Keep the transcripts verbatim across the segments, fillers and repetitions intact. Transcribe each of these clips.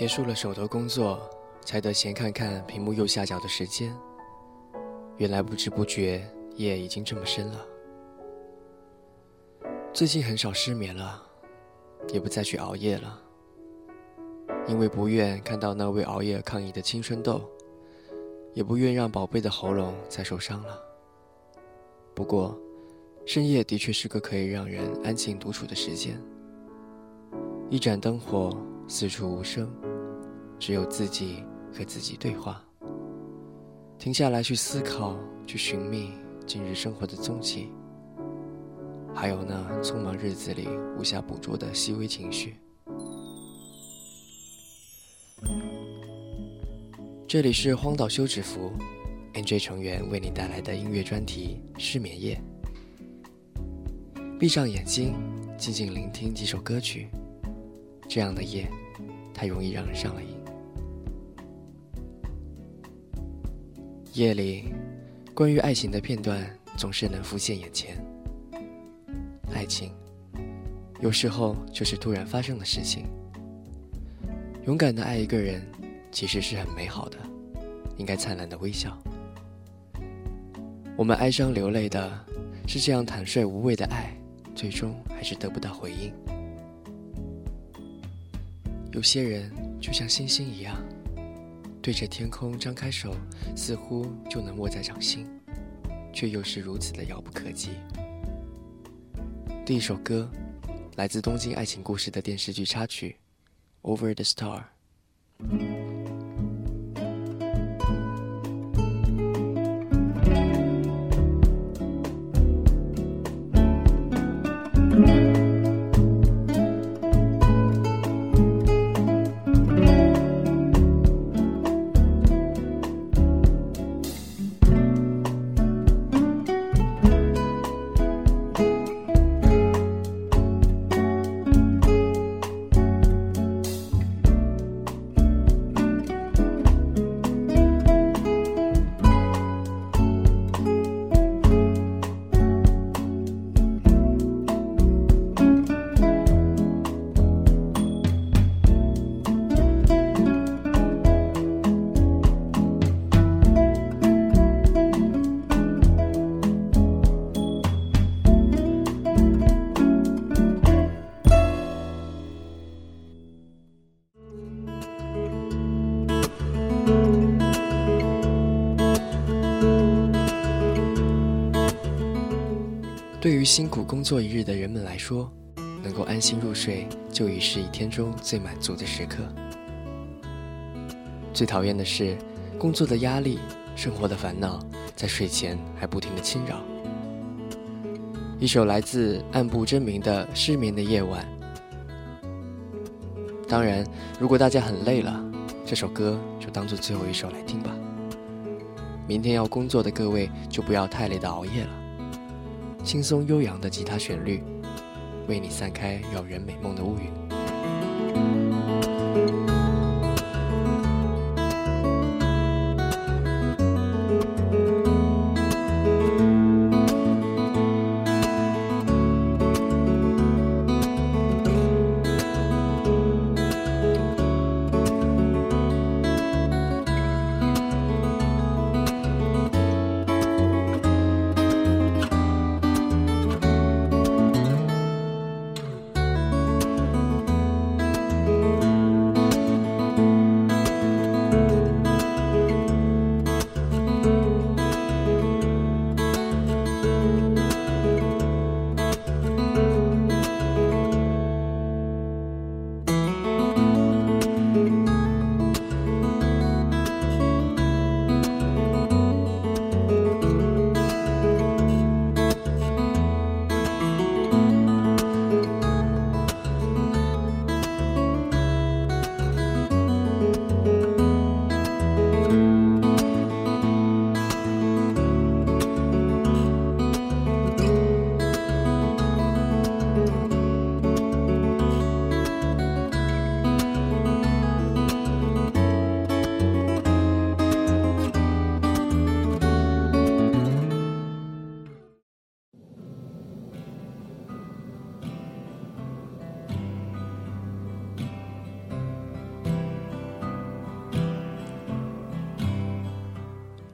结束了手头工作，才得闲看看屏幕右下角的时间，原来不知不觉夜已经这么深了。最近很少失眠了，也不再去熬夜了，因为不愿看到那位熬夜抗议的青春痘，也不愿让宝贝的喉咙再受伤了。不过深夜的确是个可以让人安静独处的时间，一盏灯火，四处无声，只有自己和自己对话，停下来去思考，去寻觅今日生活的踪迹，还有那匆忙日子里无暇捕捉的细微情绪。这里是荒岛休止符 N J 成员为你带来的音乐专题失眠夜，闭上眼睛静静聆听几首歌曲，这样的夜太容易让人上瘾。夜里关于爱情的片段总是能浮现眼前，爱情有时候就是突然发生的事情。勇敢的爱一个人其实是很美好的，应该灿烂的微笑。我们哀伤流泪的是这样坦率无畏的爱，最终还是得不到回应。有些人就像星星一样，对着天空张开手，似乎就能握在掌心，却又是如此的遥不可及。第一首歌来自东京爱情故事的电视剧插曲 Over the Star。对于辛苦工作一日的人们来说，能够安心入睡就已是一天中最满足的时刻。最讨厌的是工作的压力，生活的烦恼在睡前还不停地侵扰。一首来自暗部真明的失眠的夜晚。当然如果大家很累了，这首歌就当作最后一首来听吧，明天要工作的各位就不要太累的熬夜了。轻松悠扬的吉他旋律，为你散开扰人美梦的乌云。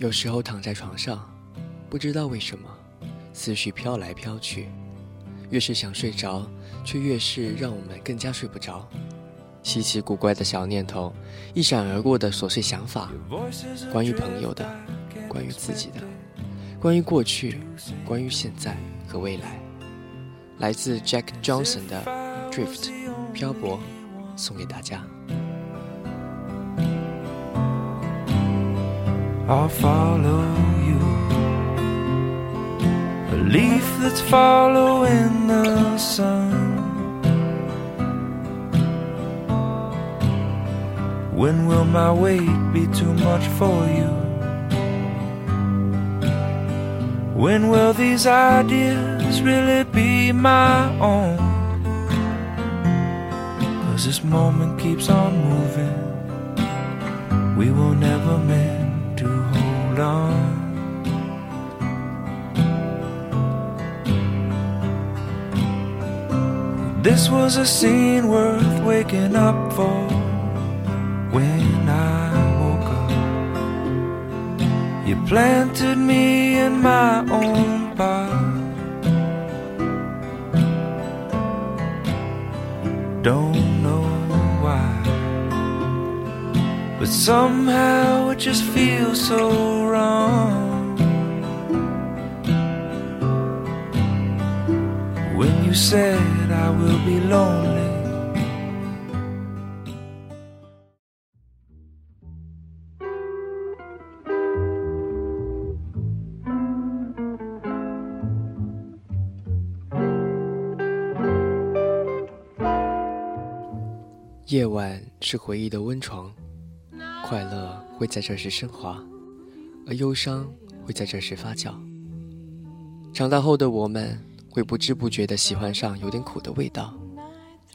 有时候躺在床上，不知道为什么，思绪飘来飘去，越是想睡着，却越是让我们更加睡不着。稀奇古怪的小念头，一闪而过的琐碎想法，关于朋友的，关于自己的，关于过去，关于现在和未来。来自 Jack Johnson 的 Drift 漂泊，送给大家。I'll follow you, a leaf that's following the sun. When will my weight be too much for you? When will these ideas really be my own? 'Cause this moment keeps on moving, we were never meant.To hold on. This was a scene worth waking up for. When I woke up, you planted me in my own pot. Don't know why.But somehow it just feels so wrong. When you said I will be lonely. 夜晚是回忆的温床，快乐会在这时升华，而忧伤会在这时发酵。长大后的我们会不知不觉地喜欢上有点苦的味道，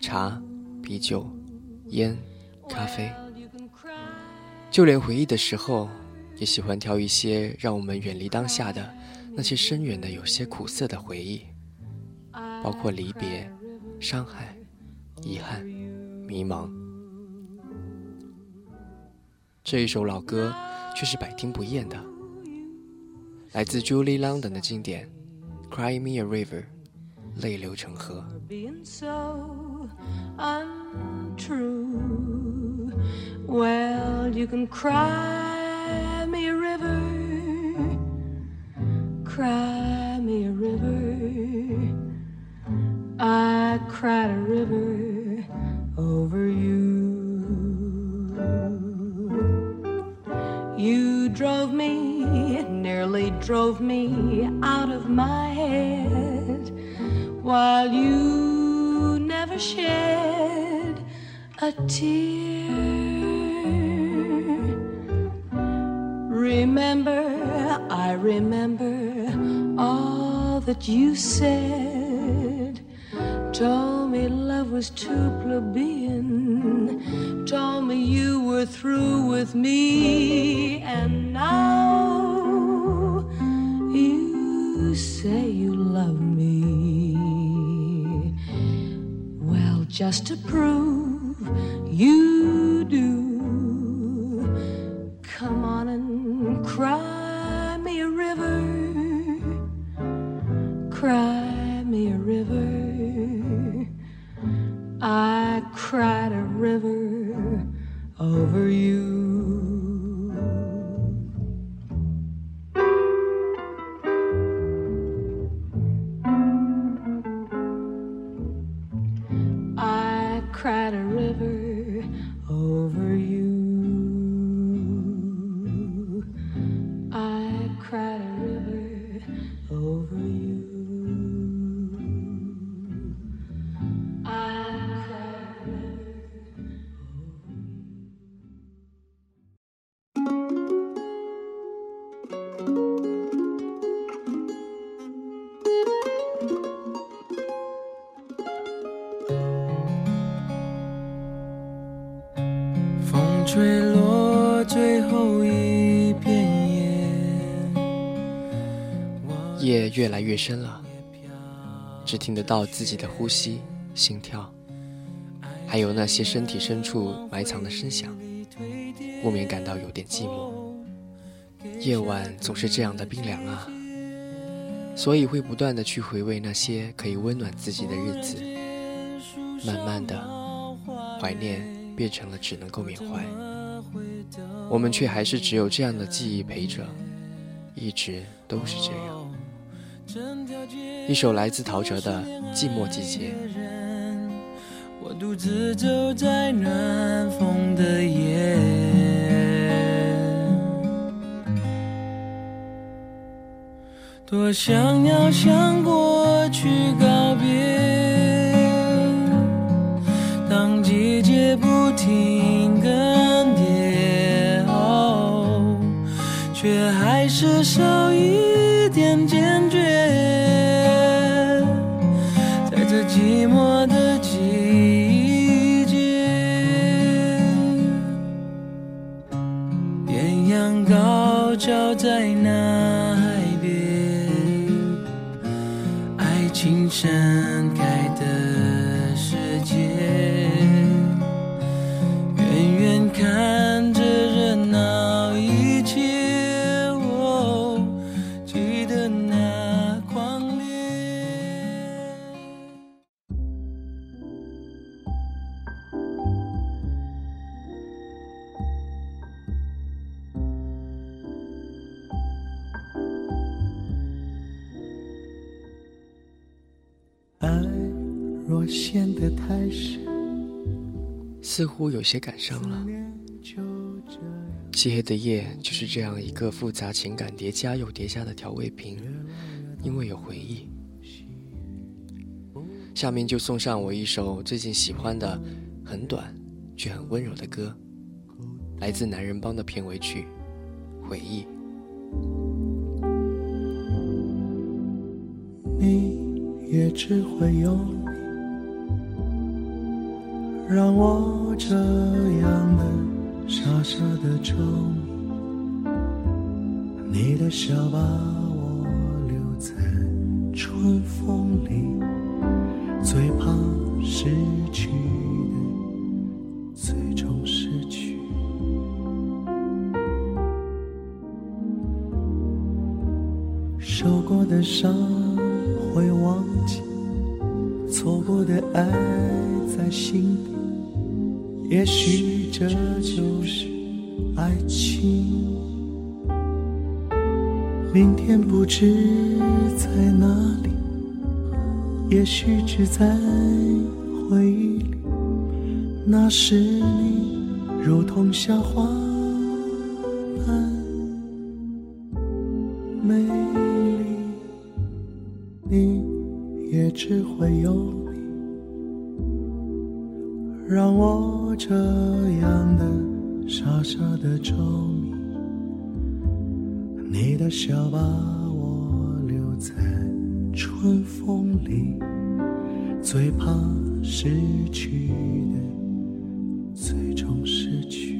茶、啤酒、烟、咖啡。就连回忆的时候，也喜欢挑一些让我们远离当下的那些深远的有些苦涩的回忆，包括离别、伤害、遗憾、迷茫。这一首老歌却是百听不厌的，来自 Julie London 的经典 Cry Me a River 泪流成河。 Being so untrue. Well, you can cry me a river, cry me a river. I cried a river over you.You drove me, nearly drove me out of my head, while you never shed a tear. Remember, I remember all that you said. Told me love was too plebeian, told me you were through with me, and now you say you love me. Well, just to prove you do, come on and cry me a river, cry me a river.I cried a river over you. I cried a river over you. I cried a river over you.吹落最后一片叶，夜越来越深了，只听得到自己的呼吸、心跳，还有那些身体深处埋藏的声响，不免感到有点寂寞。夜晚总是这样的冰凉啊，所以会不断的去回味那些可以温暖自己的日子，慢慢的，怀念变成了只能够缅怀，我们却还是只有这样的记忆陪着，一直都是这样。一首来自陶喆的《寂寞季节》。我独自走在暖风的夜，多想要向过去告别，当季节不停更迭，哦，却还是少一点坚决，在这寂寞的季节，艳阳高照在那海边，情盛开的世界，远远看着热闹一切，我、哦、记得那狂烈。似乎有些感伤了，漆黑的夜就是这样一个复杂情感叠加又叠加的调味瓶，因为有回忆。下面就送上我一首最近喜欢的很短却很温柔的歌，来自男人帮的片尾曲《回忆》。你也只会有让我这样的傻傻的愁，你的笑把我留在春风里，最怕失去的最终失去，受过的伤会忘记，错过的爱在心底，也许这就是爱情。明天不知在哪里，也许只在回忆里，那时你如同夏花般美丽，你也只会有让我这样的傻傻的愁迷，你的笑把我留在春风里，最怕失去的最终失去。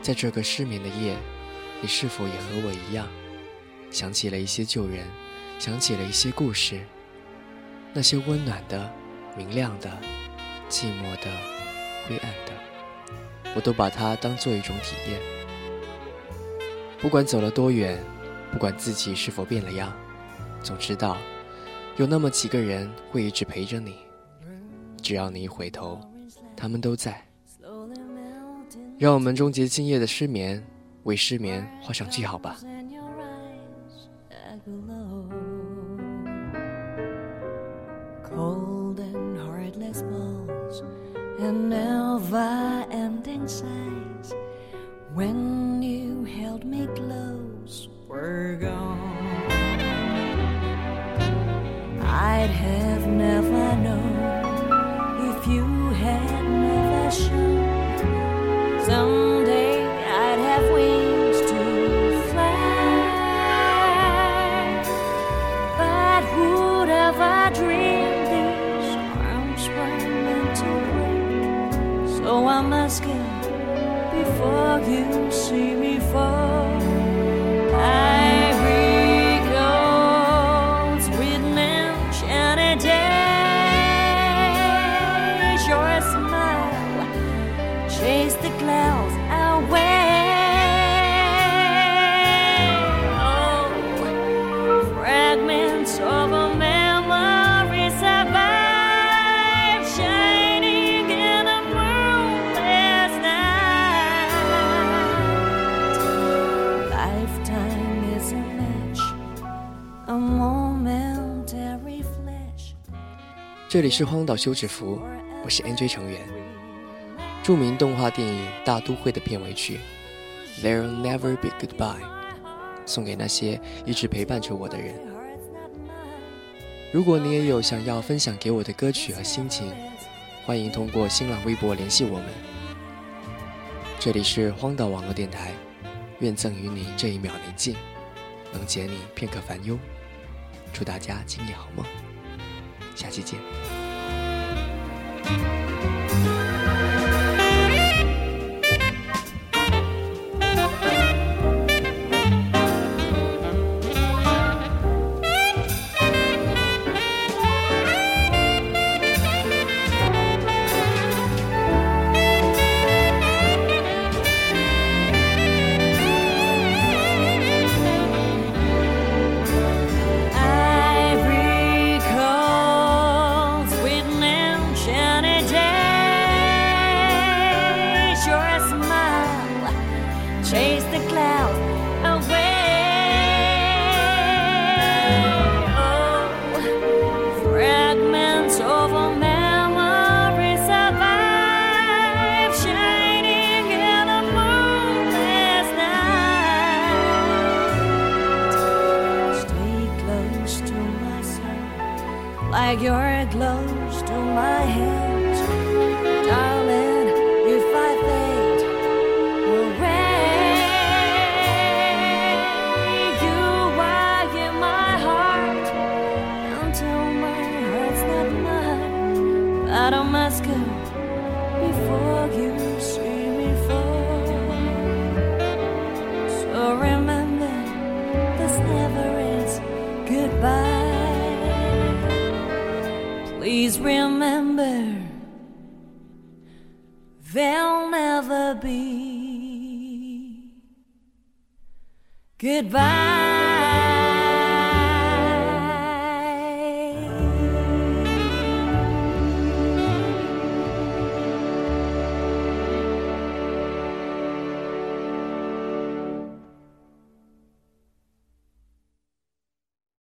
在这个失眠的夜，你是否也和我一样，想起了一些旧人，想起了一些故事，那些温暖的、明亮的、寂寞的、灰暗的，我都把它当做一种体验。不管走了多远，不管自己是否变了样，总知道有那么几个人会一直陪着你，只要你一回头，他们都在。让我们终结今夜的失眠，为失眠画上句号吧。Someday I'd have wings to fly, but who'd ever dreamed these arms were meant to though I'm asking before you see me fall. Ivory gold's with milk and a day. Your smile chase the clouds away. Oh, fragments of a memory survive, shining in a moonless night. Lifetime is a match, a momentary flash. 这里是荒岛休止符，我是 N J 成员。著名动画电影《大都会》的片尾曲 There'll Never Be Goodbye 送给那些一直陪伴着我的人。如果你也有想要分享给我的歌曲和心情，欢迎通过新浪微博联系我们。这里是荒岛网络电台，愿赠予你这一秒宁静，能解你片刻烦忧。祝大家今夜好梦，下期见。Like you're close to my hands, darling, if I fade away, you are in my heart until my heart's not mine. But I'm asking before you see me fall. So remember, this never is goodbye.Please remember, there'll never be goodbye.